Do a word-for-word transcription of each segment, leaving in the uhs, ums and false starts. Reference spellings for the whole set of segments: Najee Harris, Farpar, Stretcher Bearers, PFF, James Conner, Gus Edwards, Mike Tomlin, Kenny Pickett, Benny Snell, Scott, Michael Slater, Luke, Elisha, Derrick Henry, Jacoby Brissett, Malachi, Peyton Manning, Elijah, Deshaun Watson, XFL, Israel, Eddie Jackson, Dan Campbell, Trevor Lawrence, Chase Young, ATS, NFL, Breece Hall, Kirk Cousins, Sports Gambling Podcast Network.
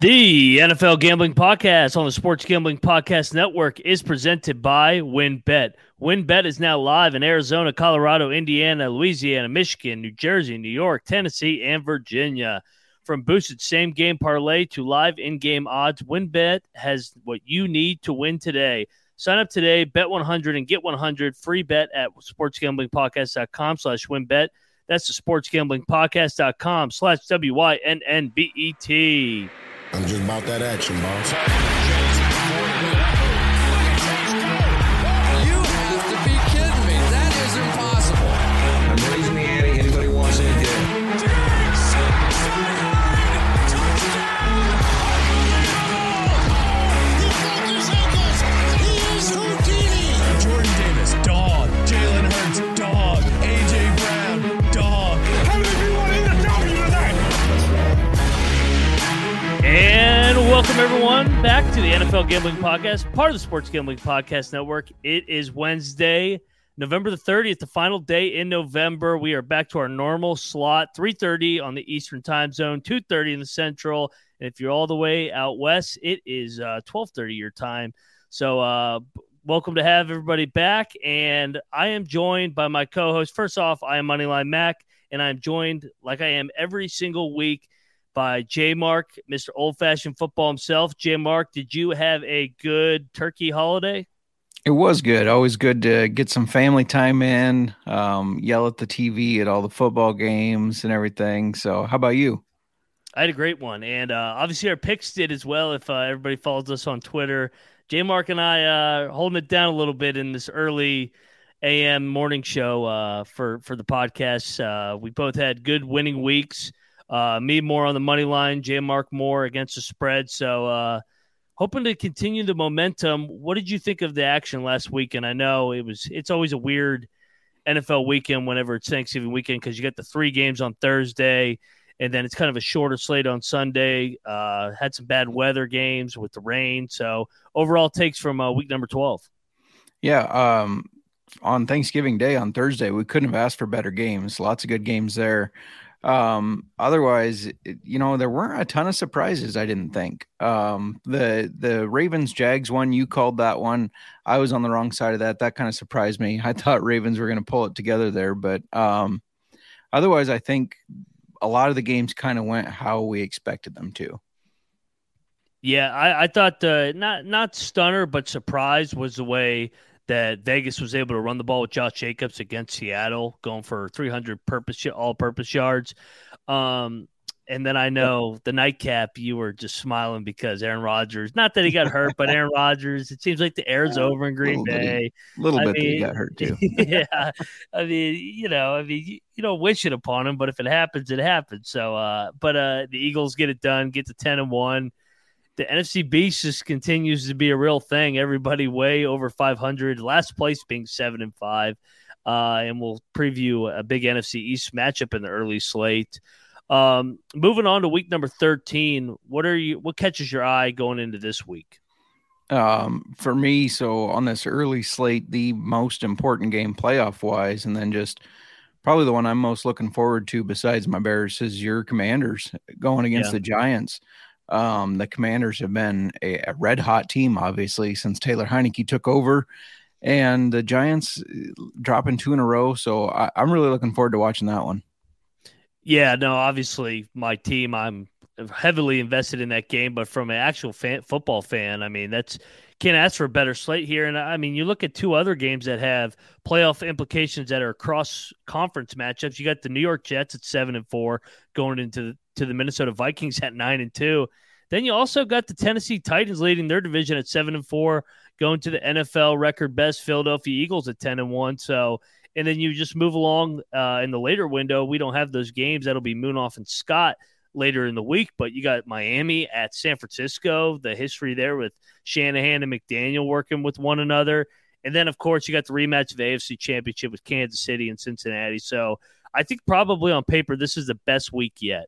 The N F L Gambling Podcast on the Sports Gambling Podcast Network is presented by WynnBET. WynnBET is now live in Arizona, Colorado, Indiana, Louisiana, Michigan, New Jersey, New York, Tennessee, and Virginia. From boosted same-game parlay to live in-game odds, WynnBET has what you need to win today. Sign up today, bet one hundred, and get one hundred. Free bet at sportsgamblingpodcast.com slash WynnBET. That's the sportsgamblingpodcast.com slash W Y N N B E T. I'm just about that action, boss. You have to be kidding me. That is impossible. I'm raising the ante. Anybody wants it, yeah. Jordan Davis, dog. Jalen Hurts, dog. A J Brown, dog. How many people want to eat a W tonight? And welcome, everyone, back to the N F L Gambling Podcast, part of the Sports Gambling Podcast Network. It is Wednesday, November the thirtieth, the final day in November. We are back to our normal slot, three thirty on the Eastern time zone, two thirty in the Central. And if you're all the way out west, it is uh, twelve thirty your time. So uh, welcome to have everybody back. And I am joined by my co-host. First off, I am Moneyline Mac, and I'm joined like I am every single week by J. Mark, Mister Old Fashioned Football himself. J. Mark, did you have a good turkey holiday? It was good. Always good to get some family time in, um, yell at the T V at all the football games and everything. So how about you? I had a great one. And uh, obviously our picks did as well. If uh, everybody follows us on Twitter, J. Mark and I uh, are holding it down a little bit in this early A M morning show uh, for, for the podcast. Uh, we both had good winning weeks. Uh, me more on the money line, J. Mark more against the spread. So uh, hoping to continue the momentum. What did you think of the action last weekend? I know it was. It's always a weird N F L weekend whenever it's Thanksgiving weekend because you got the three games on Thursday, and then it's kind of a shorter slate on Sunday. Uh, had some bad weather games with the rain. So overall takes from uh, week number twelve. Yeah. Um, on Thanksgiving Day on Thursday, we couldn't have asked for better games. Lots of good games there. Um, otherwise, you know, there weren't a ton of surprises. I didn't think, um, the, the Ravens Jags one, you called that one. I was on the wrong side of that. That kind of surprised me. I thought Ravens were going to pull it together there, but, um, otherwise I think a lot of the games kind of went how we expected them to. Yeah. I, I thought, uh, not, not stunner, but surprise was the way that Vegas was able to run the ball with Josh Jacobs against Seattle, going for three hundred purpose all-purpose yards. Um, and then I know the nightcap, you were just smiling because Aaron Rodgers, not that he got hurt, but Aaron Rodgers, it seems like the air's over in Green Bay. A little bit, little bit mean, that he got hurt too. Yeah, I mean, you know, I mean, you, you don't wish it upon him, but if it happens, it happens. So, uh, but uh, the Eagles get it done, get to ten and one. The N F C Beast just continues to be a real thing. Everybody way over five hundred, last place being seven and five. Uh, and we'll preview a big N F C East matchup in the early slate. Um, moving on to week number thirteen, what are you? What catches your eye going into this week? Um, for me, so on this early slate, the most important game playoff-wise, and then just probably the one I'm most looking forward to besides my Bears is your Commanders going against yeah. the Giants. Um, the Commanders have been a, a red hot team, obviously, since Taylor Heinicke took over, and the Giants dropping two in a row. So I, I'm really looking forward to watching that one. Yeah, no, obviously my team, I'm heavily invested in that game, but from an actual fan, football fan, I mean, that's can't ask for a better slate here. And I mean, you look at two other games that have playoff implications that are cross conference matchups. You got the New York Jets at seven and four going into the, to the Minnesota Vikings at nine and two. Then you also got the Tennessee Titans leading their division at seven and four, going to the N F L record best Philadelphia Eagles at ten and one. So, and then you just move along uh, in the later window. We don't have those games. That'll be Moonoff and Scott later in the week, but you got Miami at San Francisco, the history there with Shanahan and McDaniel working with one another. And then, of course, you got the rematch of the A F C Championship with Kansas City and Cincinnati. So I think probably on paper, this is the best week yet.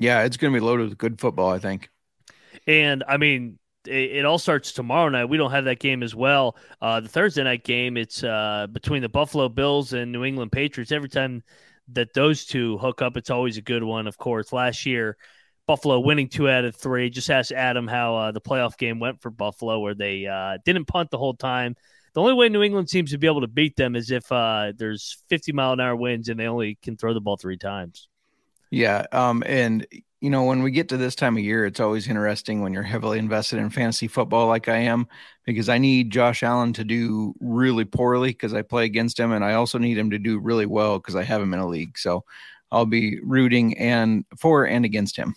Yeah, it's going to be loaded with good football, I think. And, I mean, it, it all starts tomorrow night. We don't have that game as well. Uh, the Thursday night game, it's uh, between the Buffalo Bills and New England Patriots. Every time that those two hook up, it's always a good one, of course. Last year, Buffalo winning two out of three. Just ask Adam how uh, the playoff game went for Buffalo, where they uh, didn't punt the whole time. The only way New England seems to be able to beat them is if uh, there's fifty-mile-an-hour winds and they only can throw the ball three times. Yeah, um, and, you know, when we get to this time of year, it's always interesting when you're heavily invested in fantasy football like I am, because I need Josh Allen to do really poorly because I play against him, and I also need him to do really well because I have him in a league. So I'll be rooting and for and against him.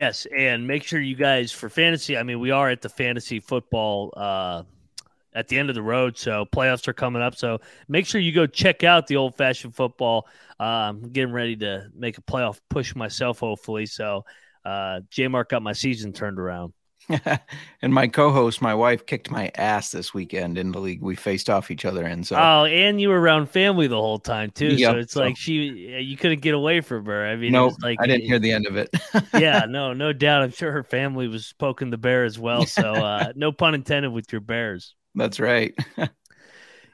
Yes, and make sure you guys, for fantasy, I mean, we are at the fantasy football uh at the end of the road, so playoffs are coming up. So make sure you go check out the Old Fashioned Football. Uh, I'm getting ready to make a playoff push myself, hopefully. So uh, J. Mark got my season turned around. And my co-host, my wife, kicked my ass this weekend in the league. We faced off each other, and so oh, and you were around family the whole time too. Yep, so it's so. like she, you couldn't get away from her. I mean, no, nope, like I didn't it, hear the end of it. yeah, no, no doubt. I'm sure her family was poking the bear as well. So uh, no pun intended with your bears. That's right.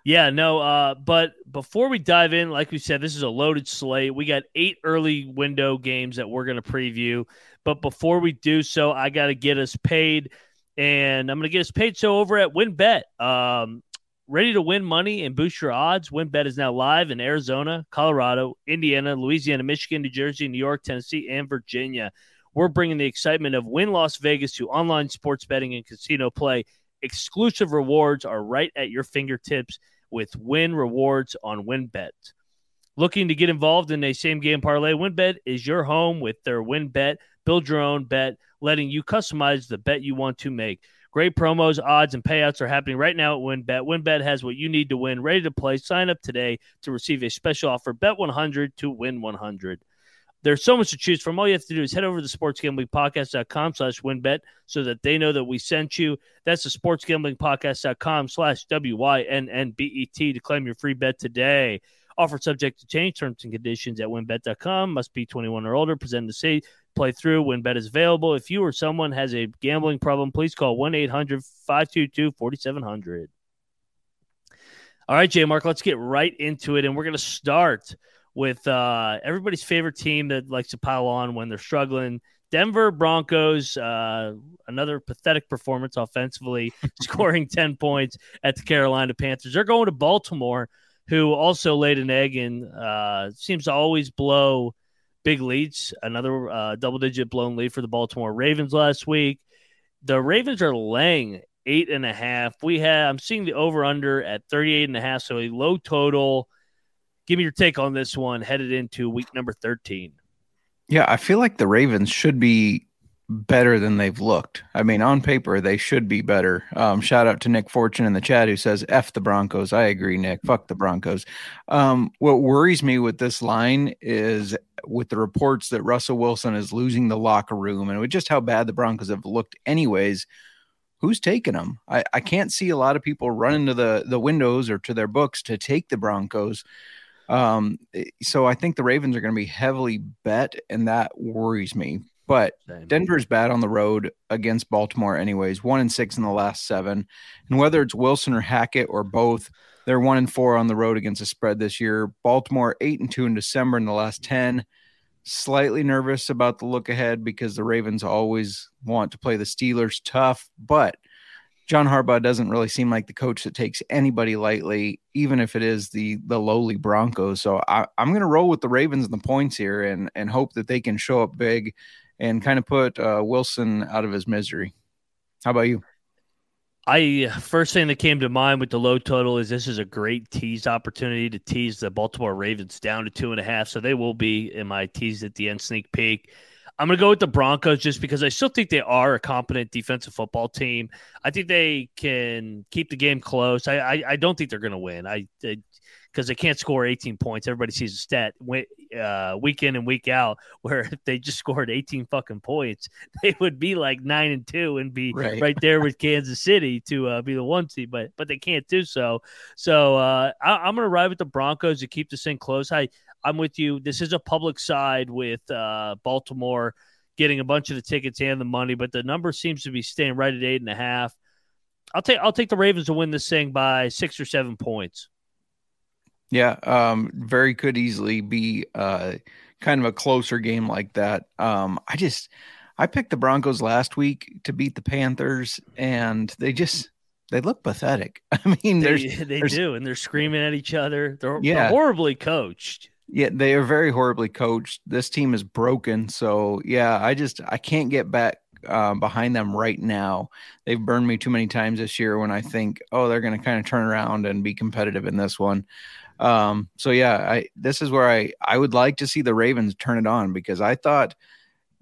yeah, no, uh, but before we dive in, like we said, this is a loaded slate. We got eight early window games that we're going to preview. But before we do so, I got to get us paid. And I'm going to get us paid. So over at WynnBET, um, ready to win money and boost your odds? WynnBET is now live in Arizona, Colorado, Indiana, Louisiana, Michigan, New Jersey, New York, Tennessee, and Virginia. We're bringing the excitement of Wynn Las Vegas to online sports betting and casino play. Exclusive rewards are right at your fingertips with Wynn Rewards on WynnBET. Looking to get involved in a same-game parlay? WynnBET is your home with their WynnBET Build Your Own Bet, letting you customize the bet you want to make. Great promos, odds, and payouts are happening right now at WynnBET. WynnBET has what you need to win, ready to play. Sign up today to receive a special offer. Bet one hundred to win one hundred. There's so much to choose from. All you have to do is head over to sportsgamblingpodcast.com slash WynnBET so that they know that we sent you. That's the sportsgamblingpodcast.com slash W Y N N B E T to claim your free bet today. Offer subject to change, terms and conditions at WynnBET dot com. Must be twenty-one or older. Present to see. Play through. WynnBET is available. If you or someone has a gambling problem, please call one eight hundred five two two four seven zero zero. All right, J. Mark, let's get right into it, and we're going to start with uh, everybody's favorite team that likes to pile on when they're struggling. Denver Broncos, uh, another pathetic performance offensively, scoring ten points at the Carolina Panthers. They're going to Baltimore, who also laid an egg and uh, seems to always blow big leads. Another uh, double-digit blown lead for the Baltimore Ravens last week. The Ravens are laying eight and a half. We have I'm seeing the over-under at thirty-eight and a half, so a low total. Give me your take on this one, headed into week number thirteen. Yeah, I feel like the Ravens should be better than they've looked. I mean, on paper, they should be better. Um, shout out to Nick Fortune in the chat who says, F the Broncos. I agree, Nick. Fuck the Broncos. Um, what worries me with this line is with the reports that Russell Wilson is losing the locker room and with just how bad the Broncos have looked anyways, who's taking them? I, I can't see a lot of people running to the, the windows or to their books to take the Broncos. Um, so I think the Ravens are going to be heavily bet, and that worries me. But Same. Denver's bad on the road against Baltimore anyways, one and six in the last seven. And whether it's Wilson or Hackett or both, they're one and four on the road against the spread this year. Baltimore eight and two in December in the last ten. Slightly nervous about the look ahead because the Ravens always want to play the Steelers tough, but John Harbaugh doesn't really seem like the coach that takes anybody lightly, even if it is the the lowly Broncos. So I, I'm going to roll with the Ravens and the points here and, and hope that they can show up big and kind of put uh, Wilson out of his misery. How about you? I first thing that came to mind with the low total is this is a great tease opportunity to tease the Baltimore Ravens down to two and a half. So they will be in my tease at the end sneak peek. I'm going to go with the Broncos just because I still think they are a competent defensive football team. I think they can keep the game close. I I, I don't think they're going to win I because they, they can't score eighteen points. Everybody sees a stat uh, week in and week out where if they just scored eighteen fucking points, they would be like nine and two and be right, right there with Kansas City to uh, be the one seed, but but they can't do so. So uh, I, I'm going to ride with the Broncos to keep this thing close. I I'm with you. This is a public side with uh, Baltimore getting a bunch of the tickets and the money, but the number seems to be staying right at eight and a half. I'll take I'll take the Ravens to win this thing by six or seven points. Yeah, um, very could easily be uh, kind of a closer game like that. Um, I just I picked the Broncos last week to beat the Panthers, and they just they look pathetic. I mean, they they there's, do, and they're screaming at each other. They're, yeah. they're horribly coached. Yeah, they are very horribly coached. This team is broken. So, yeah, I just I can't get back uh, behind them right now. They've burned me too many times this year when I think, oh, they're going to kind of turn around and be competitive in this one. Um, so, yeah, I this is where I, I would like to see the Ravens turn it on, because I thought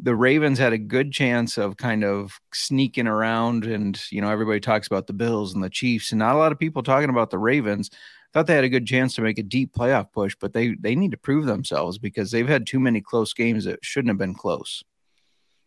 the Ravens had a good chance of kind of sneaking around. And, you know, everybody talks about the Bills and the Chiefs, and not a lot of people talking about the Ravens. Thought they had a good chance to make a deep playoff push, but they they need to prove themselves, because they've had too many close games that shouldn't have been close.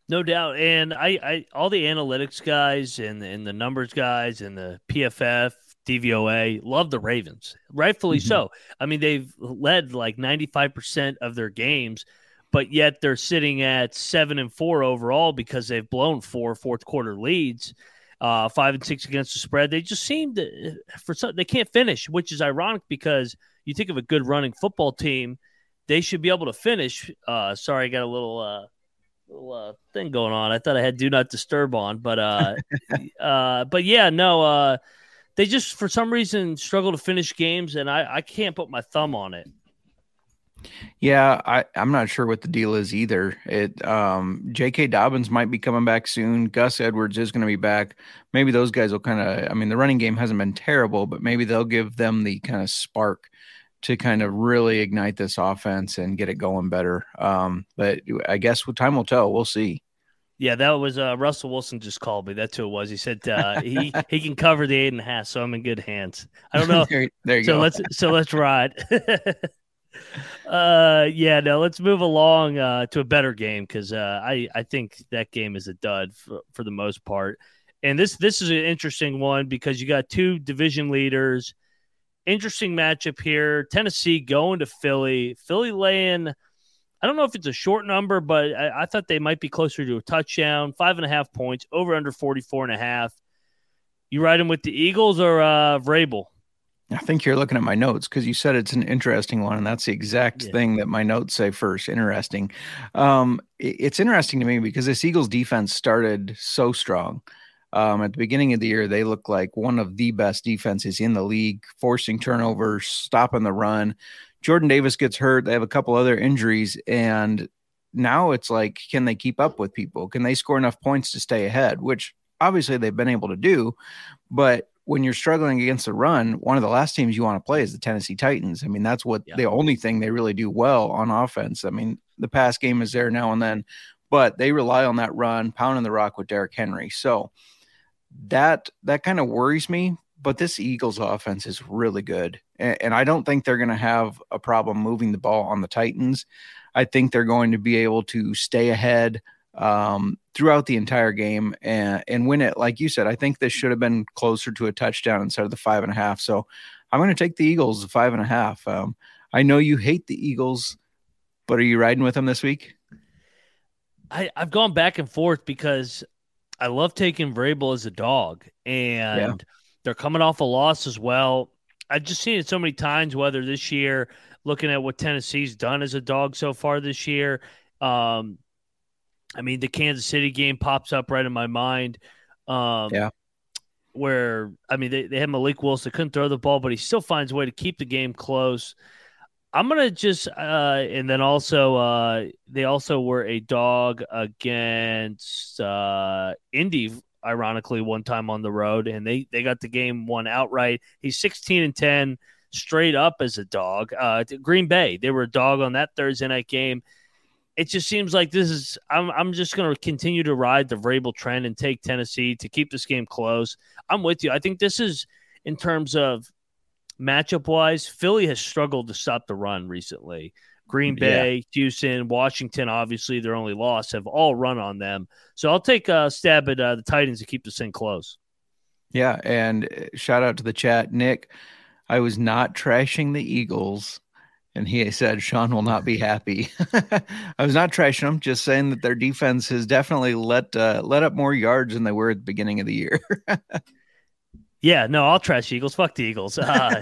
No doubt. And I, I all the analytics guys and, and the numbers guys and the P F F, D V O A, love the Ravens, rightfully mm-hmm. so. I mean, they've led like ninety-five percent of their games, but yet they're sitting at seven and four overall because they've blown four fourth quarter leads. Uh, five and six against the spread. They just seem to, for some, they can't finish, which is ironic, because you think of a good running football team, they should be able to finish. Uh, sorry, I got a little, uh, little uh, thing going on. I thought I had do not disturb on, but uh, uh, but yeah, no, uh, they just for some reason struggle to finish games, and I, I can't put my thumb on it. Yeah, I, I'm not sure what the deal is either. It um, J K. Dobbins might be coming back soon. Gus Edwards is going to be back. Maybe those guys will kind of – I mean, the running game hasn't been terrible, but maybe they'll give them the kind of spark to kind of really ignite this offense and get it going better. Um, but I guess time will tell. We'll see. Yeah, that was uh, – Russell Wilson just called me. That's who it was. He said uh, he, he can cover the eight and a half, so I'm in good hands. I don't know. there, there you so go. Let's, so let's ride. Uh yeah no let's move along uh to a better game, because uh I I think that game is a dud for, for the most part, and this this is an interesting one because you got two division leaders. Interesting matchup here. Tennessee going to Philly Philly laying, I don't know if it's a short number, but I, I thought they might be closer to a touchdown. Five and a half points, over under forty-four and a half. You riding with the Eagles or uh Vrabel? I think you're looking at my notes, because you said it's an interesting one, and that's the exact yeah. thing that my notes say first, interesting. Um, it, it's interesting to me because this Eagles defense started so strong. Um, at the beginning of the year, they looked like one of the best defenses in the league, forcing turnovers, stopping the run. Jordan Davis gets hurt. They have a couple other injuries, and now it's like, can they keep up with people? Can they score enough points to stay ahead, which obviously they've been able to do, but when you're struggling against the run, one of the last teams you want to play is the Tennessee Titans. I mean, that's what yeah. the only thing they really do well on offense. I mean, the pass game is there now and then, but they rely on that run, pounding the rock with Derrick Henry. So that that kind of worries me, but this Eagles offense is really good, and, and I don't think they're going to have a problem moving the ball on the Titans. I think they're going to be able to stay ahead um throughout the entire game and, and win it. Like you said, I think this should have been closer to a touchdown instead of the five and a half. So I'm going to take the Eagles five and a half. Um, I know you hate the Eagles, but are you riding with them this week? I, I've gone back and forth because I love taking Vrabel as a dog, and yeah. they're coming off a loss as well. I've just seen it so many times, whether this year, looking at what Tennessee's done as a dog so far this year, um, I mean, the Kansas City game pops up right in my mind. Um, yeah. Where, I mean, they, they had Malik Willis. They couldn't throw the ball, but he still finds a way to keep the game close. I'm going to just uh, – and then also uh, they also were a dog against uh, Indy, ironically, one time on the road, and they, they got the game won outright. He's sixteen and ten straight up as a dog. Uh, Green Bay, they were a dog on that Thursday night game. It just seems like this is – I'm I'm just going to continue to ride the Vrabel trend and take Tennessee to keep this game close. I'm with you. I think this is, in terms of matchup-wise, Philly has struggled to stop the run recently. Green Bay, yeah. Houston, Washington, obviously their only loss, have all run on them. So I'll take a stab at uh, the Titans to keep this thing close. Yeah, and shout out to the chat. Nick, I was not trashing the Eagles. And he said, Sean will not be happy. I was not trashing them, just saying that their defense has definitely let uh, let up more yards than they were at the beginning of the year. Yeah, no, I'll trash Eagles. Fuck the Eagles. Uh,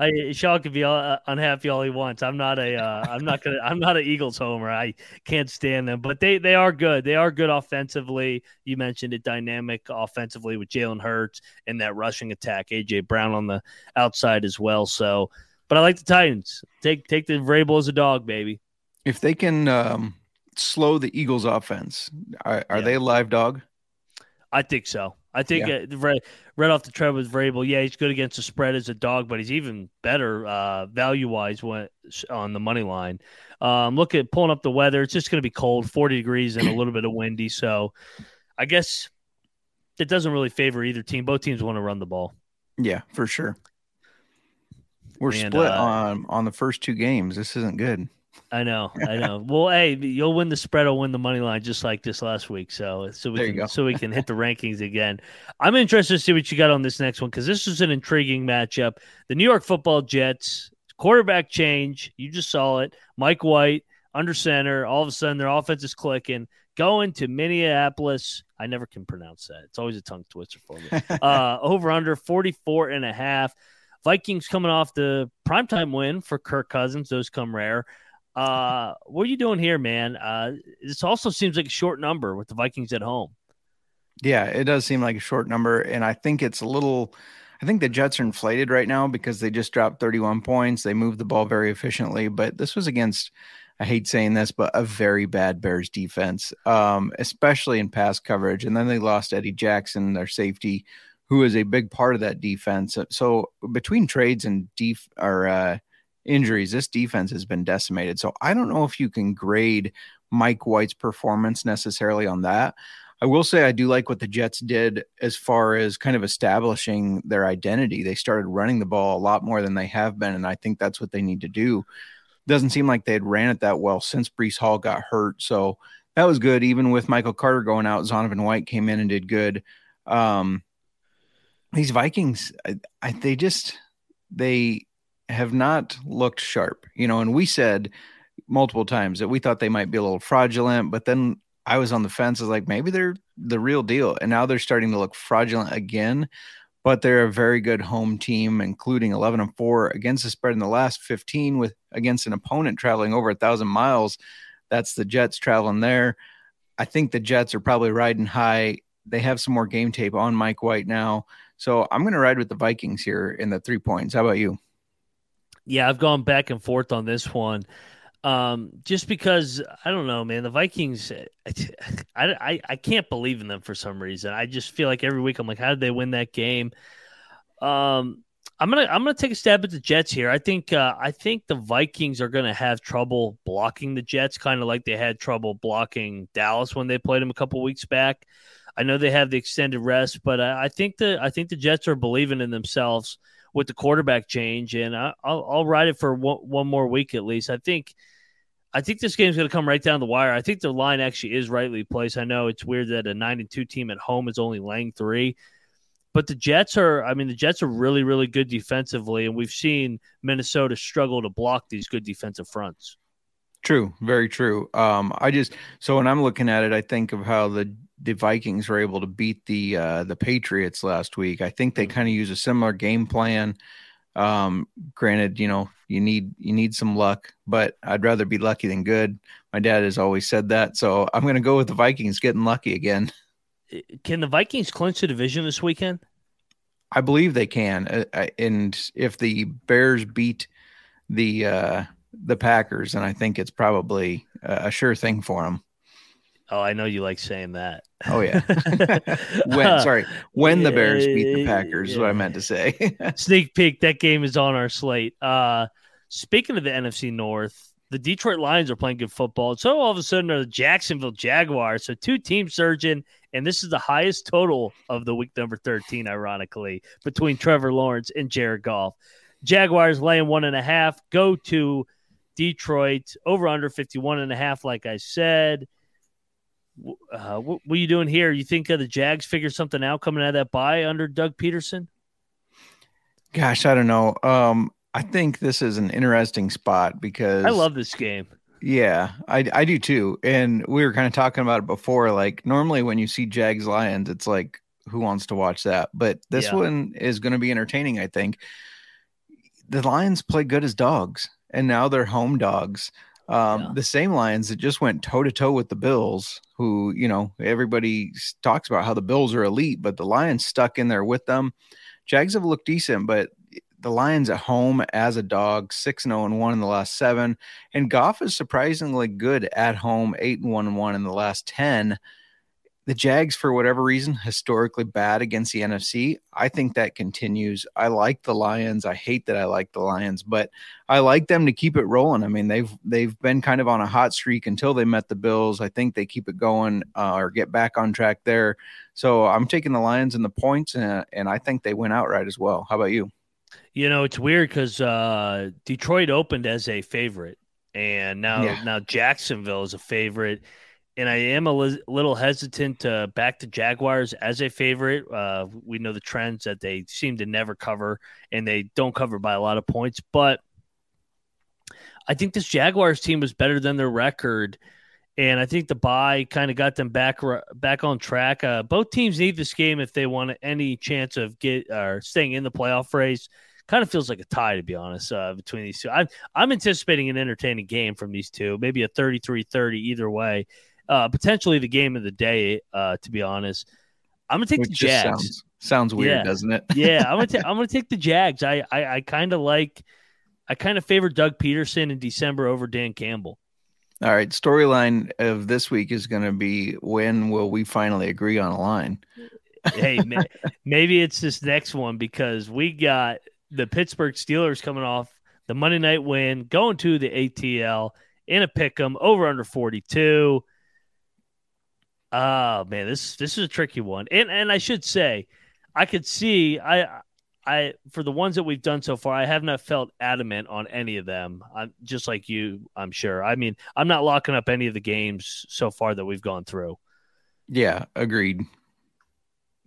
I, Sean can be all, uh, unhappy all he wants. I'm not a, uh, I'm not gonna, I'm not an Eagles homer. I can't stand them, but they, they are good. They are good offensively. You mentioned it, dynamic offensively with Jalen Hurts and that rushing attack. A J Brown on the outside as well. So, but I like the Titans. Take take the Vrabel as a dog, baby. If they can um, slow the Eagles' offense, are, are yeah. they a live dog? I think so. I think yeah. uh, right, right off the trend with Vrabel, yeah, he's good against the spread as a dog, but he's even better uh, value-wise when, on the money line. Um, look at pulling up the weather. It's just going to be cold, forty degrees and a little bit of windy. So I guess it doesn't really favor either team. Both teams want to run the ball. Yeah, for sure. We're and, split uh, on, on the first two games. This isn't good. I know, I know. Well, hey, you'll win the spread, I'll win the money line, just like this last week. So, so we can, so we can hit the rankings again. I'm interested to see what you got on this next one because this is an intriguing matchup. The New York Football Jets quarterback change. You just saw it. Mike White under center. All of a sudden, their offense is clicking. Going to Minneapolis. I never can pronounce that. It's always a tongue twister for me. Uh, over under forty-four and a half. Vikings coming off the primetime win for Kirk Cousins. Those come rare. Uh, what are you doing here, man? Uh, this also seems like a short number with the Vikings at home. Yeah, it does seem like a short number. And I think it's a little, I think the Jets are inflated right now because they just dropped thirty-one points. They moved the ball very efficiently, but this was against, I hate saying this, but a very bad Bears defense, um, especially in pass coverage. And then they lost Eddie Jackson, their safety, who is a big part of that defense. So between trades and def or, uh, injuries, this defense has been decimated. So I don't know if you can grade Mike White's performance necessarily on that. I will say I do like what the Jets did as far as kind of establishing their identity. They started running the ball a lot more than they have been, and I think that's what they need to do. Doesn't seem like they had ran it that well since Breece Hall got hurt. So that was good. Even with Michael Carter going out, Zonovan White came in and did good. Um, these Vikings, I, I, they just, they, have not looked sharp, you know, and we said multiple times that we thought they might be a little fraudulent, but then I was on the fence. I was like, maybe they're the real deal. And now they're starting to look fraudulent again, but they're a very good home team, including eleven and four against the spread in the last fifteen with against an opponent traveling over a thousand miles. That's the Jets traveling there. I think the Jets are probably riding high. They have some more game tape on Mike White now. So I'm going to ride with the Vikings here in the three points. How about you? Yeah, I've gone back and forth on this one. Um, just because, I don't know, man, the Vikings, I, I, I can't believe in them for some reason. I just feel like every week I'm like, how did they win that game? Um, I'm going to I'm gonna take a stab at the Jets here. I think uh, I think the Vikings are going to have trouble blocking the Jets, kind of like they had trouble blocking Dallas when they played them a couple weeks back. I know they have the extended rest, but I, I think the I think the Jets are believing in themselves with the quarterback change, and I, I'll, I'll ride it for one, one more week at least. I think, I think this game's going to come right down the wire. I think the line actually is rightly placed. I know it's weird that a nine and two team at home is only laying three, but the Jets are. I mean, the Jets are really, really good defensively, and we've seen Minnesota struggle to block these good defensive fronts. True, very true. Um, I just so when I'm looking at it, I think of how the. the Vikings were able to beat the uh, the Patriots last week. I think they kind of use a similar game plan. Um, granted, you know, you need you need some luck, but I'd rather be lucky than good. My dad has always said that, so I'm going to go with the Vikings getting lucky again. Can the Vikings clinch the division this weekend? I believe they can, uh, and if the Bears beat the uh, the Packers, and I think it's probably a sure thing for them. Oh, I know you like saying that. Oh, yeah. when, sorry. When the Bears beat the Packers is what I meant to say. Sneak peek, that game is on our slate. Uh, speaking of the N F C North, the Detroit Lions are playing good football. So all of a sudden are the Jacksonville Jaguars. So two teams surging, and this is the highest total of the week number thirteen, ironically, between Trevor Lawrence and Jared Goff. Jaguars laying one and a half. Go to Detroit, over under fifty-one and a half, like I said. Uh, what, what are you doing here? You think uh, the Jags figure something out coming out of that bye under Doug Peterson? Gosh, I don't know. Um, I think this is an interesting spot because I love this game. Yeah, I, I do too. And we were kind of talking about it before. Like normally when you see Jags Lions, it's like who wants to watch that? But this yeah. one is going to be entertaining, I think. The Lions play good as dogs, and now they're home dogs. Um, yeah. The same Lions that just went toe-to-toe with the Bills, who, you know, everybody talks about how the Bills are elite, but the Lions stuck in there with them. Jags have looked decent, but the Lions at home as a dog, six and oh and one in the last seven. And Goff is surprisingly good at home, eight and one and one in the last ten. The Jags, for whatever reason, historically bad against the N F C. I think that continues. I like the Lions. I hate that I like the Lions, but I like them to keep it rolling. I mean, they've they've been kind of on a hot streak until they met the Bills. I think they keep it going uh, or get back on track there. So I'm taking the Lions and the points, and, and I think they win outright as well. How about you? You know, it's weird because uh, Detroit opened as a favorite, and now yeah. now Jacksonville is a favorite. And I am a li- little hesitant to back the Jaguars as a favorite. Uh, we know the trends that they seem to never cover, and they don't cover by a lot of points. But I think this Jaguars team was better than their record, and I think the bye kind of got them back back on track. Uh, both teams need this game if they want any chance of get or uh, staying in the playoff race. Kind of feels like a tie, to be honest, uh, between these two. I'm, I'm anticipating an entertaining game from these two, maybe a thirty-three thirty either way. Uh, potentially the game of the day, uh, to be honest. I'm going to take Which the Jags. Sounds, sounds weird, yeah. doesn't it? yeah, I'm going to I'm gonna take the Jags. I I, I kind of like – I kind of favor Doug Peterson in December over Dan Campbell. All right, storyline of this week is going to be when will we finally agree on a line? Hey, may, maybe it's this next one because we got the Pittsburgh Steelers coming off the Monday night win, going to the A T L in a pick'em over under forty-two. Oh man, this this is a tricky one, and and I should say, I could see I I for the ones that we've done so far, I have not felt adamant on any of them. I'm just like you, I'm sure. I mean, I'm not locking up any of the games so far that we've gone through. Yeah, agreed.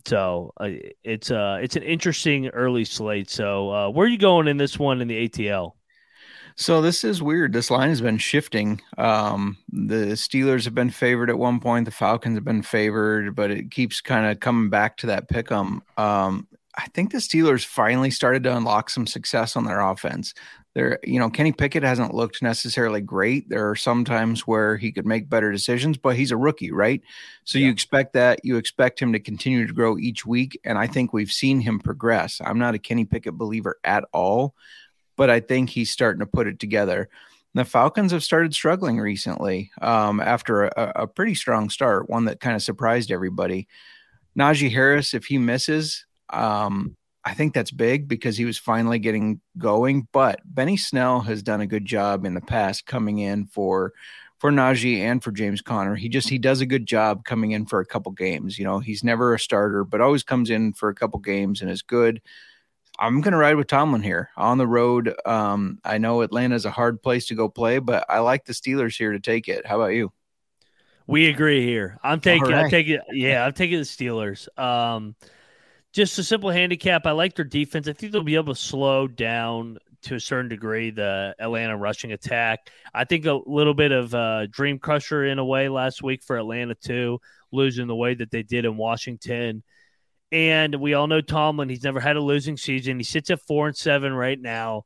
So uh, it's uh it's an interesting early slate. So uh, where are you going in this one in the A T L? So this is weird. This line has been shifting. Um, the Steelers have been favored at one point. The Falcons have been favored, but it keeps kind of coming back to that pick'em. Um, I think the Steelers finally started to unlock some success on their offense. They're, you know, Kenny Pickett hasn't looked necessarily great. There are some times where he could make better decisions, but he's a rookie, right? So yeah. you expect that. You expect him to continue to grow each week, and I think we've seen him progress. I'm not a Kenny Pickett believer at all, but I think he's starting to put it together. The Falcons have started struggling recently um, after a, a pretty strong start, one that kind of surprised everybody. Najee Harris, if he misses, um, I think that's big because he was finally getting going. But Benny Snell has done a good job in the past coming in for for Najee and for James Conner. He just he does a good job coming in for a couple games. You know, he's never a starter, but always comes in for a couple games and is good. I'm going to ride with Tomlin here on the road. Um, I know Atlanta is a hard place to go play, but I like the Steelers here to take it. How about you? We agree here. I'm taking, right. I'm taking, yeah, I'm taking the Steelers. Um, just a simple handicap. I like their defense. I think they'll be able to slow down to a certain degree the Atlanta rushing attack. I think a little bit of uh dream crusher in a way last week for Atlanta too, losing the way that they did in Washington. And we all know Tomlin, he's never had a losing season. He sits at four and seven right now.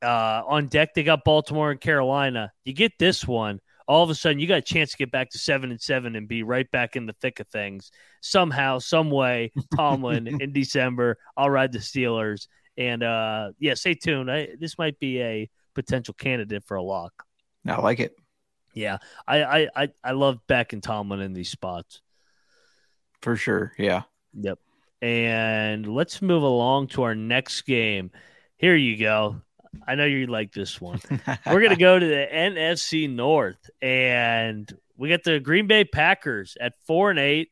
Uh, on deck, they got Baltimore and Carolina. You get this one, all of a sudden you got a chance to get back to seven and seven and be right back in the thick of things. Somehow, some way, Tomlin in December, I'll ride the Steelers. And, uh, yeah, stay tuned. I, this might be a potential candidate for a lock. I like it. Yeah, I, I, I, I love Beck and Tomlin in these spots. For sure, yeah. Yep. And let's move along to our next game. Here you go. I know you like this one. We're going to go to the N F C North, and we got the Green Bay Packers at four and eight.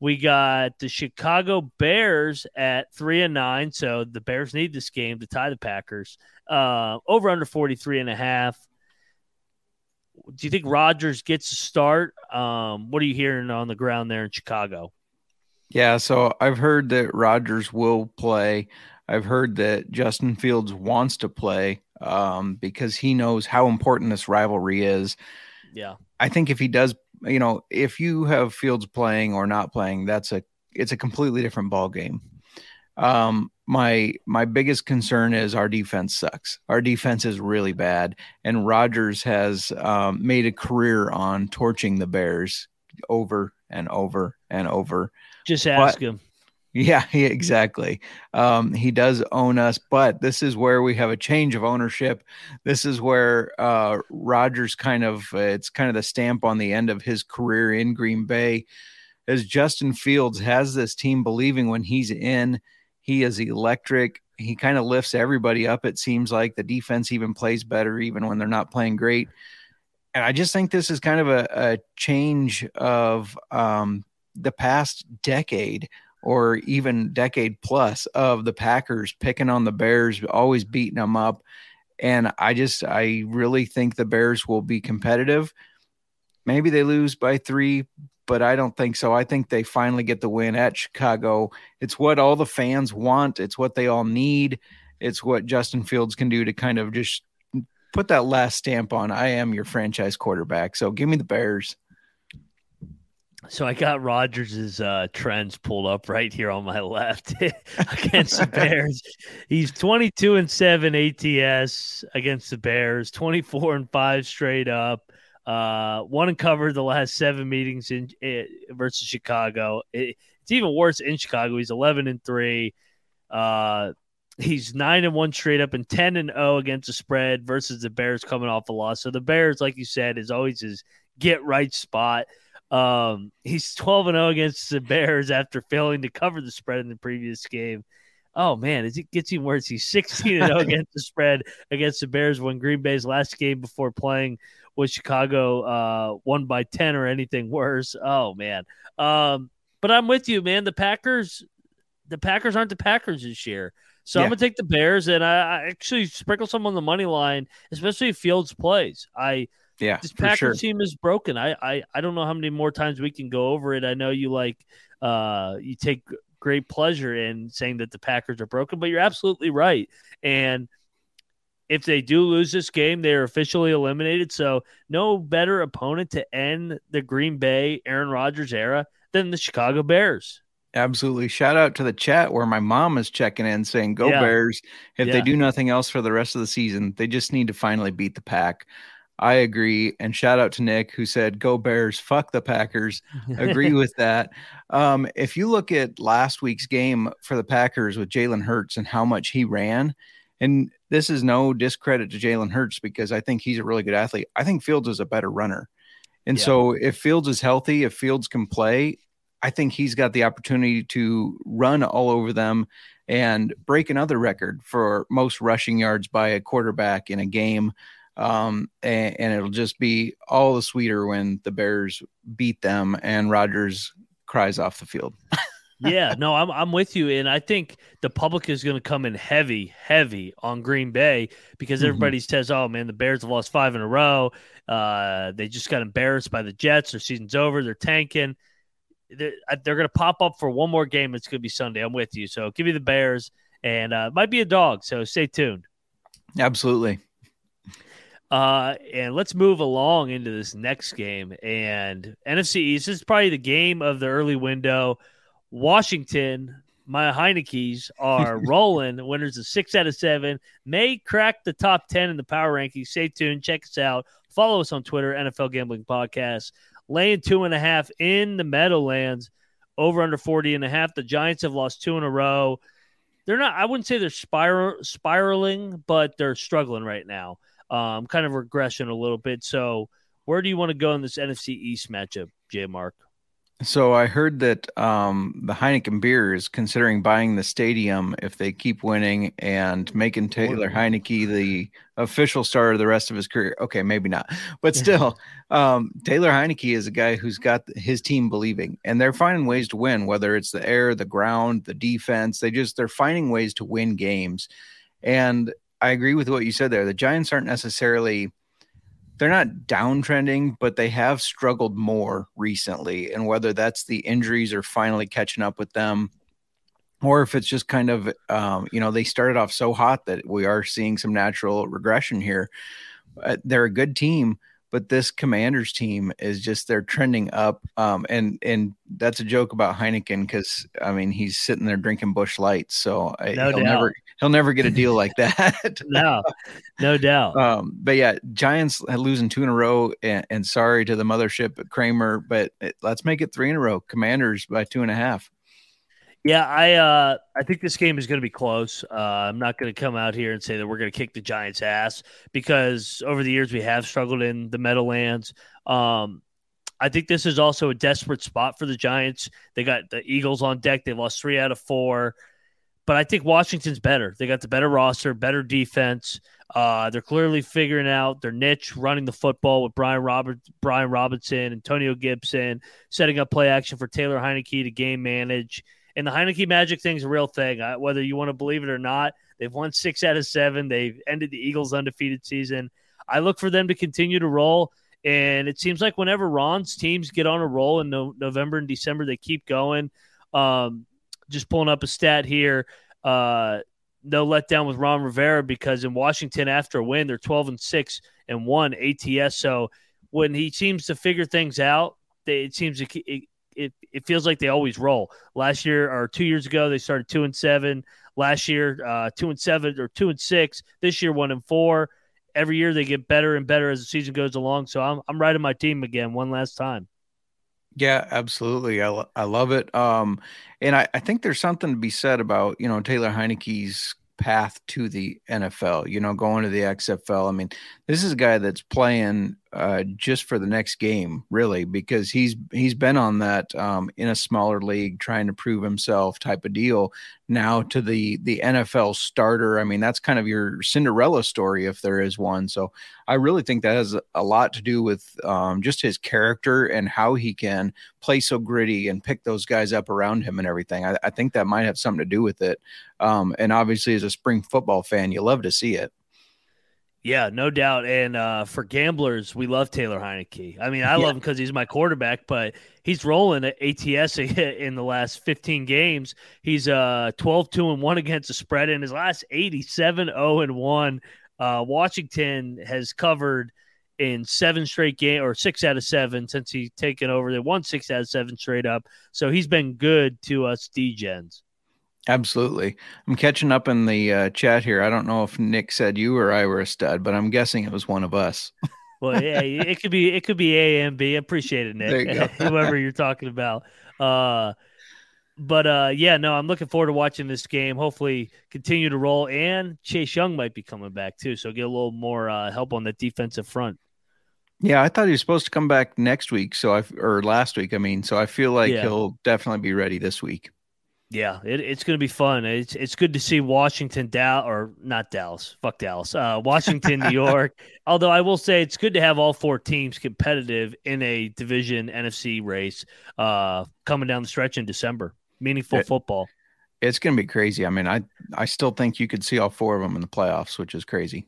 We got the Chicago Bears at three and nine. So the Bears need this game to tie the Packers uh, over under forty-three and a half. Do you think Rodgers gets a start? Um, what are you hearing on the ground there in Chicago? Yeah, so I've heard that Rodgers will play. I've heard that Justin Fields wants to play um, because he knows how important this rivalry is. Yeah. I think if he does, you know, if you have Fields playing or not playing, that's a it's a completely different ball game. Um, my my biggest concern is our defense sucks. Our defense is really bad, and Rodgers has um, made a career on torching the Bears over and over and over. Just ask but, him. Yeah, exactly. Um, he does own us, but this is where we have a change of ownership. This is where uh, Rodgers kind of uh, it's kind of the stamp on the end of his career in Green Bay. As Justin Fields has this team believing when he's in, he is electric. He kind of lifts everybody up. It seems like the defense even plays better, even when they're not playing great. And I just think this is kind of a, a change of um, the past decade or even decade plus of the Packers picking on the Bears, always beating them up. And I just, I really think the Bears will be competitive. Maybe they lose by three, but I don't think so. I think they finally get the win at Chicago. It's what all the fans want. It's what they all need. It's what Justin Fields can do to kind of just put that last stamp on, I am your franchise quarterback. So give me the Bears. So I got Rodgers' uh, trends pulled up right here on my left against the Bears. He's twenty-two and seven A T S against the Bears, twenty-four and five straight up. Uh, won and covered the last seven meetings in uh, versus Chicago. It, it's even worse in Chicago. He's eleven and three. Uh, he's nine and one straight up and ten and oh against the spread versus the Bears coming off a loss. So the Bears, like you said, is always his get right spot. Um, he's twelve and oh against the Bears after failing to cover the spread in the previous game. Oh, man, it gets even worse. He's sixteen and oh against the spread against the Bears when Green Bay's last game before playing was Chicago uh, won by ten or anything worse. Oh, man. Um, but I'm with you, man. The Packers the Packers aren't the Packers this year. So yeah. I'm going to take the Bears, and I, I actually sprinkle some on the money line, especially if Fields plays. I yeah, This Packers sure. team is broken. I, I I don't know how many more times we can go over it. I know you like uh, you take – great pleasure in saying that the Packers are broken, but you're absolutely right. And if they do lose this game, they're officially eliminated. So no better opponent to end the Green Bay Aaron Rodgers era than the Chicago Bears. Absolutely. Shout out to the chat where my mom is checking in saying, go yeah. Bears. If yeah. they do nothing else for the rest of the season, they just need to finally beat the Pack. I agree. And shout out to Nick who said, go Bears, fuck the Packers. Agree with that. Um, if you look at last week's game for the Packers with Jalen Hurts and how much he ran, and this is no discredit to Jalen Hurts because I think he's a really good athlete. I think Fields is a better runner. And yeah. so if Fields is healthy, if Fields can play, I think he's got the opportunity to run all over them and break another record for most rushing yards by a quarterback in a game. Um, and, and it'll just be all the sweeter when the Bears beat them and Rodgers cries off the field. yeah, no, I'm I'm with you. And I think the public is going to come in heavy, heavy on Green Bay because everybody mm-hmm. says, oh, man, the Bears have lost five in a row. Uh, they just got embarrassed by the Jets. Their season's over. They're tanking. They're, they're going to pop up for one more game. It's going to be Sunday. I'm with you. So give me the Bears. And uh, it might be a dog, so stay tuned. Absolutely. Uh, and let's move along into this next game. And N F C East, this is probably the game of the early window. Washington, my Heineckes are rolling. Winners of six out of seven. May crack the top ten in the power rankings. Stay tuned. Check us out. Follow us on Twitter, N F L Gambling Podcast. Laying two and a half in the Meadowlands. Over under forty and a half. The Giants have lost two in a row. They're not, I wouldn't say they're spiral, spiraling, but they're struggling right now. Um, kind of regression a little bit. So where do you want to go in this N F C East matchup, J. Mark? So I heard that um, the Heineken Beer is considering buying the stadium if they keep winning and making Taylor Heinicke the official starter of the rest of his career. Okay, maybe not. But still, um, Taylor Heinicke is a guy who's got his team believing. And they're finding ways to win, whether it's the air, the ground, the defense. They just, they're finding ways to win games. And I agree with what you said there. The Giants aren't necessarily – they're not downtrending, but they have struggled more recently. And whether that's the injuries are finally catching up with them or if it's just kind of um, – you know, they started off so hot that we are seeing some natural regression here. Uh, they're a good team, but this Commanders team is just, they're trending up. Um, and, and that's a joke about Heinicke, because I mean, he's sitting there drinking Busch Lights. So I, no he'll doubt. never, he'll never get a deal like that. no, no doubt. Um, but yeah, Giants losing two in a row, and, and sorry to the mothership at Kramer, but it, let's make it three in a row. Commanders by two and a half. Yeah, I uh, I think this game is going to be close. Uh, I'm not going to come out here and say that we're going to kick the Giants' ass, because over the years we have struggled in the Meadowlands. Um, I think this is also a desperate spot for the Giants. They got the Eagles on deck. They lost three out of four. But I think Washington's better. They got the better roster, better defense. Uh, they're clearly figuring out their niche, running the football with Brian Robert, Brian Robinson, Antonio Gibson, setting up play action for Taylor Heinicke to game manage. And the Heinicke magic thing's a real thing. I, whether you want to believe it or not, they've won six out of seven. They've ended the Eagles' undefeated season. I look for them to continue to roll, and it seems like whenever Ron's teams get on a roll in no, November and December, they keep going. Um, just pulling up a stat here, uh, no letdown with Ron Rivera, because in Washington after a win, they're twelve and six and one A T S. So when he seems to figure things out, they, it seems to it, It, it feels like they always roll. Last year or two years ago, they started two and seven. Last year, uh, two and seven or two and six. This year, one and four. Every year they get better and better as the season goes along. So I'm I'm riding my team again one last time. Yeah, absolutely. I, lo- I love it. Um, and I, I think there's something to be said about, you know, Taylor Heinicke's path to the N F L, you know, going to the X F L. I mean, this is a guy that's playing uh, just for the next game, really, because he's he's been on that um, in a smaller league, trying to prove himself type of deal. Now to the the N F L starter. I mean, that's kind of your Cinderella story if there is one. So I really think that has a lot to do with um, just his character and how he can play so gritty and pick those guys up around him and everything. I, I think that might have something to do with it. Um, and obviously, as a spring football fan, you love to see it. Yeah, no doubt. And uh, for gamblers, we love Taylor Heinicke. I mean, I yeah. love him because he's my quarterback, but he's rolling at A T S in the last fifteen games. He's uh, twelve two and one against the spread in his last eighty-seven oh and one. Uh, Washington has covered in seven straight games, or six out of seven since he's taken over. They won six out of seven straight up. So he's been good to us D-Gens. Absolutely. I'm catching up in the uh, chat here. I don't know if Nick said you or I were a stud, but I'm guessing it was one of us. Well, yeah, it could be, it could be A and B. Appreciate it, Nick. There you go. Whoever you're talking about. Uh, but uh, yeah, no, I'm looking forward to watching this game. Hopefully continue to roll, and Chase Young might be coming back too. So get a little more uh, help on the defensive front. Yeah, I thought he was supposed to come back next week. So I, or last week, I mean, so I feel like yeah. he'll definitely be ready this week. Yeah, it, it's going to be fun. It's it's good to see Washington, Dallas, or not Dallas, fuck Dallas, uh, Washington, New York. Although I will say it's good to have all four teams competitive in a division N F C race uh, coming down the stretch in December. Meaningful it, football. It's going to be crazy. I mean, I, I still think you could see all four of them in the playoffs, which is crazy.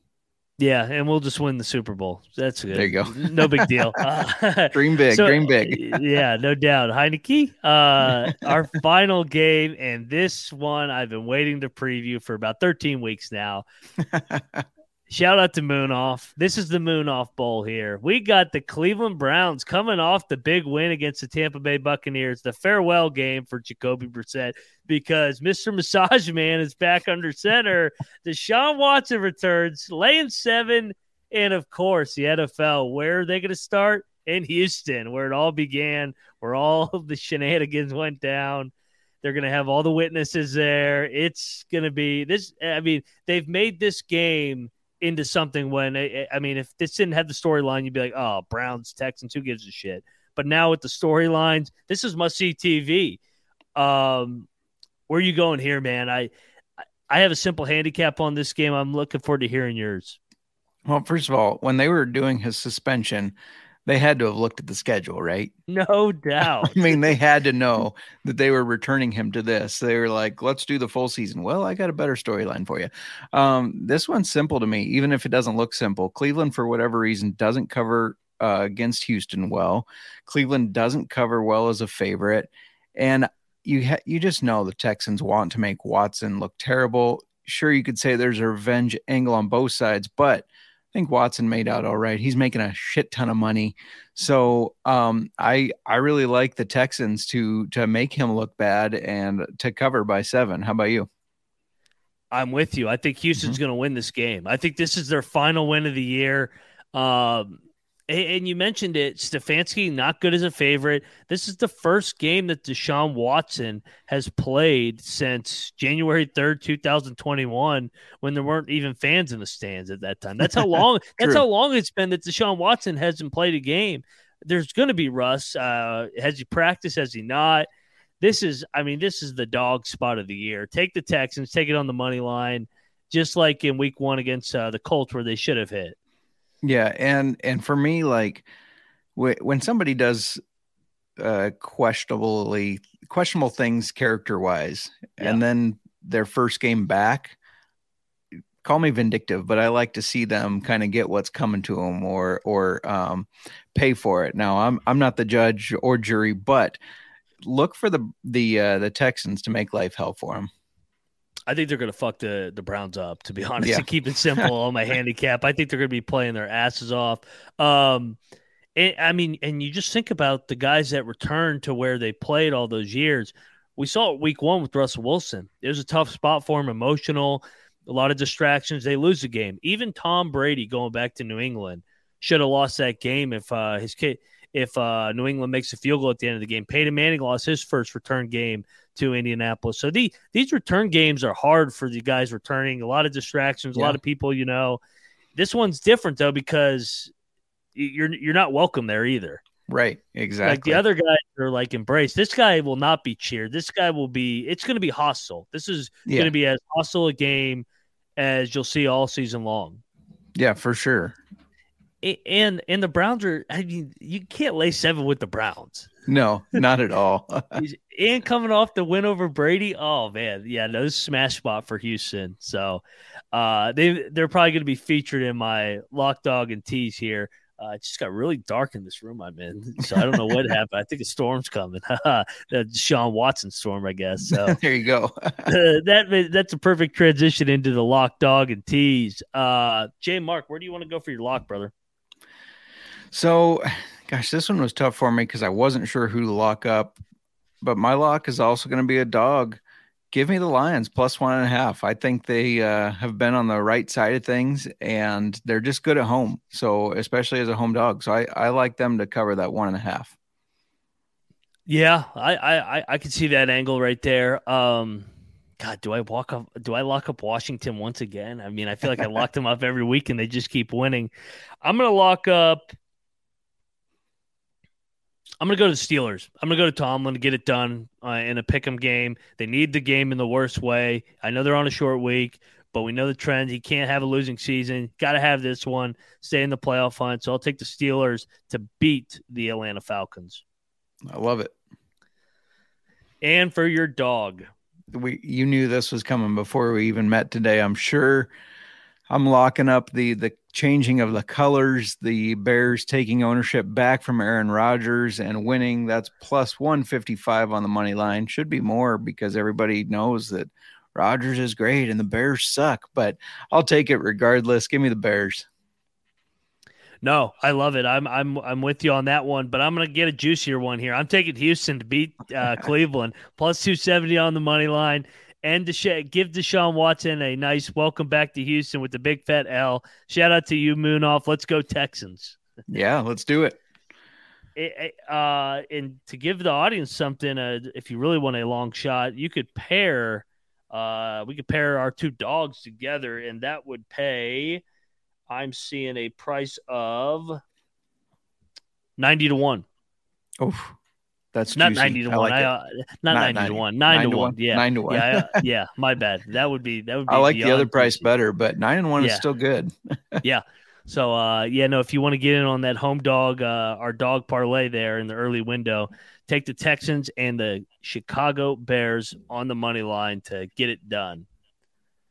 Yeah, and we'll just win the Super Bowl. That's good. There you go. No big deal. Uh, dream big, so, dream big. Yeah, no doubt. Heinicke, uh, our final game, and this one I've been waiting to preview for about thirteen weeks now. Shout out to Moonoff. This is the Moonoff Bowl here. We got the Cleveland Browns coming off the big win against the Tampa Bay Buccaneers, the farewell game for Jacoby Brissett, because Mister Massage Man is back under center. Deshaun Watson returns, laying seven. And, of course, the N F L, where are they going to start? In Houston, where it all began, where all of the shenanigans went down. They're going to have all the witnesses there. It's going to be this. I mean, they've made this game into something when, I mean, if this didn't have the storyline, you'd be like, oh, Browns, Texans, who gives a shit? But now with the storylines, this is must-see T V. Um, Where are you going here, man? I I have a simple handicap on this game. I'm looking forward to hearing yours. Well, first of all, when they were doing his suspension, they had to have looked at the schedule, right? No doubt. I mean, they had to know that they were returning him to this. They were like, let's do the full season. Well, I got a better storyline for you. Um, this one's simple to me, even if it doesn't look simple. Cleveland, for whatever reason, doesn't cover uh, against Houston well. Cleveland doesn't cover well as a favorite. And You ha- you just know the Texans want to make Watson look terrible. Sure, you could say there's a revenge angle on both sides, but I think Watson made out all right. He's making a shit ton of money. So um, I I really like the Texans to to make him look bad and to cover by seven. How about you? I'm with you. I think Houston's mm-hmm. going to win this game. I think this is their final win of the year. Um, and, and you mentioned it, Stefanski, not good as a favorite. This is the first game that Deshaun Watson has played since January third, two thousand twenty-one, when there weren't even fans in the stands at that time. That's how long, that's how long it's been that Deshaun Watson hasn't played a game. There's going to be Russ. Uh, has he practiced? Has he not? This is, I mean, this is the dog spot of the year. Take the Texans, take it on the money line, just like in week one against uh, the Colts where they should have hit. Yeah, and and for me, like, w- when somebody does uh, questionably questionable things character-wise, yeah. and then their first game back, call me vindictive, but I like to see them kind of get what's coming to them or or um, pay for it. Now, I'm I'm not the judge or jury, but look for the the uh, the Texans to make life hell for them. I think they're going to fuck the, the Browns up, to be honest, yeah. to keep it simple on my handicap. I think they're going to be playing their asses off. Um, and, I mean, and you just think about the guys that returned to where they played all those years. We saw it week one with Russell Wilson. It was a tough spot for him, emotional, a lot of distractions. They lose the game. Even Tom Brady going back to New England should have lost that game if uh, his kid – If uh, New England makes a field goal at the end of the game. Peyton Manning lost his first return game to Indianapolis. So the, these return games are hard for the guys returning. A lot of distractions, yeah. a lot of people, you know. This one's different, though, because you're you're not welcome there either. Right, exactly. Like the other guys are like embraced. This guy will not be cheered. This guy will be – it's going to be hostile. This is yeah. going to be as hostile a game as you'll see all season long. Yeah, for sure. And and the Browns are, I mean, you can't lay seven with the Browns. No, not at all. And coming off the win over Brady, oh, man. Yeah, no smash spot for Houston. So uh, they, they're probably going to be featured in my lock, dog, and tease here. Uh, it just got really dark in this room I'm in, so I don't know what happened. I think a storm's coming. That's Sean Watson storm, I guess. So there you go. uh, that that's a perfect transition into the lock, dog, and tease. Uh, J. Mark, where do you want to go for your lock, brother? So, gosh, this one was tough for me because I wasn't sure who to lock up. But my lock is also going to be a dog. Give me the Lions, plus one and a half. I think they uh, have been on the right side of things, and they're just good at home, so especially as a home dog. So I, I like them to cover that one and a half. Yeah, I, I, I can see that angle right there. Um, God, do I walk up? Do I lock up Washington once again? I mean, I feel like I locked them up every week, and they just keep winning. I'm going to lock up. I'm going to go to the Steelers. I'm going to go to Tomlin to get it done uh, in a pick 'em game. They need the game in the worst way. I know they're on a short week, but we know the trend. He can't have a losing season. Got to have this one. Stay in the playoff hunt. So I'll take the Steelers to beat the Atlanta Falcons. I love it. And for your dog. we You knew this was coming before we even met today, I'm sure. I'm locking up the the changing of the colors, the Bears taking ownership back from Aaron Rodgers and winning. That's plus one fifty-five on the money line. Should be more because everybody knows that Rodgers is great and the Bears suck, but I'll take it regardless. Give me the Bears. No, I love it. I'm I'm I'm with you on that one, but I'm going to get a juicier one here. I'm taking Houston to beat uh, Cleveland, plus two seventy on the money line. And Desha- give Deshaun Watson a nice welcome back to Houston with the big fat L. Shout out to you, Moonoff. Let's go Texans. Yeah, let's do it. it uh, and to give the audience something, uh, if you really want a long shot, you could pair. Uh, we could pair our two dogs together, and that would pay. I'm seeing a price of ninety to one. Oh. That's not juicy. ninety to I one. Like I, uh, not, not ninety to one. Nine, nine to one. one. Yeah. Nine to one. yeah, I, yeah. My bad. That would be. That would be. I like the other price better, but nine and one yeah. is still good. yeah. So, uh, yeah, no. If you want to get in on that home dog, uh, our dog parlay there in the early window, take the Texans and the Chicago Bears on the money line to get it done.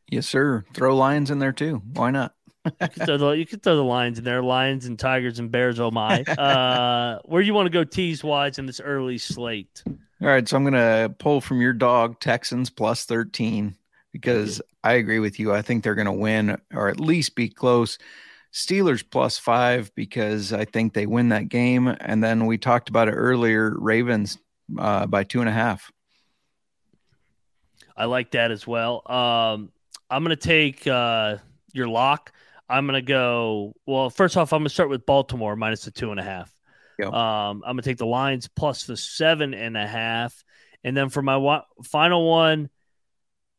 Yes, sir. Throw Lions in there too. Why not? you could throw the, you could throw the Lions in there, Lions and Tigers and Bears, oh my. Uh, where do you want to go tease-wise in this early slate? All right, so I'm going to pull from your dog, Texans, plus thirteen, because I agree with you. I think they're going to win or at least be close. Steelers plus five because I think they win that game. And then we talked about it earlier, Ravens uh, by two and a half. I like that as well. Um, I'm going to take uh, your lock. I'm going to go – well, first off, I'm going to start with Baltimore minus the two and a half. Yeah. Um, I'm going to take the Lions plus the seven and a half. And then for my wa- final one,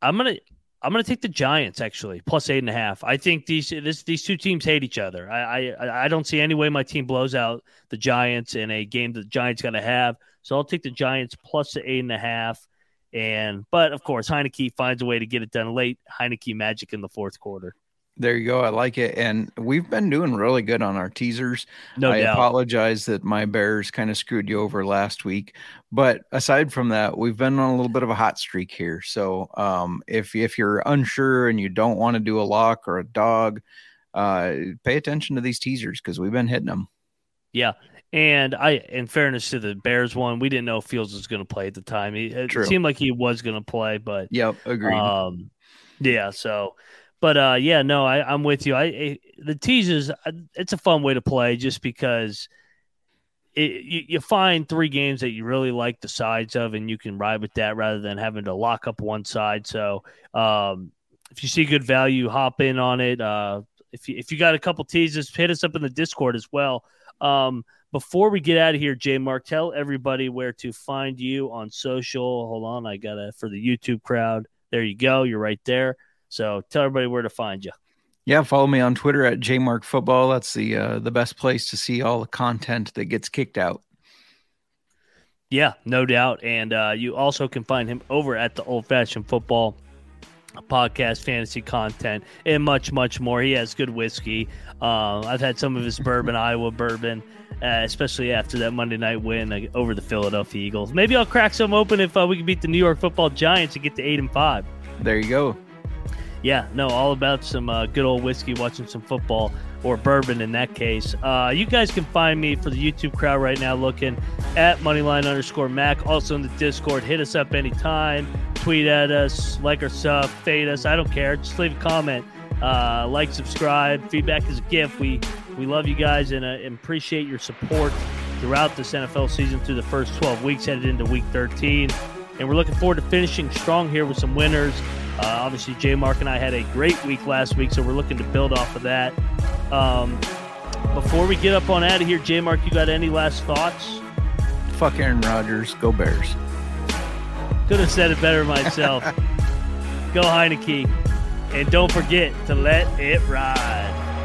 I'm going to – I'm going to take the Giants, actually, plus eight and a half. I think these this, these two teams hate each other. I, I I don't see any way my team blows out the Giants in a game that the Giants got to have. So I'll take the Giants plus the eight and a half. And but, of course, Heinicke finds a way to get it done late. Heinicke magic in the fourth quarter. There you go. I like it. And we've been doing really good on our teasers. No I doubt. Apologize that my Bears kind of screwed you over last week. But aside from that, we've been on a little bit of a hot streak here. So um, if if you're unsure and you don't want to do a lock or a dog, uh, pay attention to these teasers because we've been hitting them. Yeah. And I, in fairness to the Bears one, we didn't know Fields was going to play at the time. He, it True. Seemed like he was going to play, but yep, agreed. Um, yeah. So. But, uh, yeah, no, I, I'm with you. I, I the teasers, I, it's a fun way to play just because it, you, you find three games that you really like the sides of, and you can ride with that rather than having to lock up one side. So um, if you see good value, hop in on it. Uh, if, you, if you got a couple teasers, hit us up in the Discord as well. Um, before we get out of here, J. Mark, tell everybody where to find you on social. Hold on, I got to – for the YouTube crowd. There you go. You're right there. So tell everybody where to find you. Yeah, follow me on Twitter at J Mark Football. That's the uh, the best place to see all the content that gets kicked out. Yeah, no doubt. And uh, you also can find him over at the Old Fashioned Football podcast, fantasy content, and much, much more. He has good whiskey. Uh, I've had some of his bourbon, Iowa bourbon, uh, especially after that Monday night win over the Philadelphia Eagles. Maybe I'll crack some open if uh, we can beat the New York Football Giants and get to eight and five. There you go. Yeah, no, all about some uh, good old whiskey, watching some football, or bourbon in that case. Uh, you guys can find me for the YouTube crowd right now looking at Moneyline underscore Mac. Also in the Discord, hit us up anytime. Tweet at us, like or sub, fade us. I don't care. Just leave a comment. Uh, like, subscribe. Feedback is a gift. We we love you guys and uh, appreciate your support throughout this N F L season through the first twelve weeks, headed into week thirteen. And we're looking forward to finishing strong here with some winners. Uh, obviously, J. Mark and I had a great week last week, so we're looking to build off of that. Um, before we get up on out of here, J. Mark, you got any last thoughts? Fuck Aaron Rodgers. Go Bears. Could have said it better myself. Go Heinicke. And don't forget to let it ride.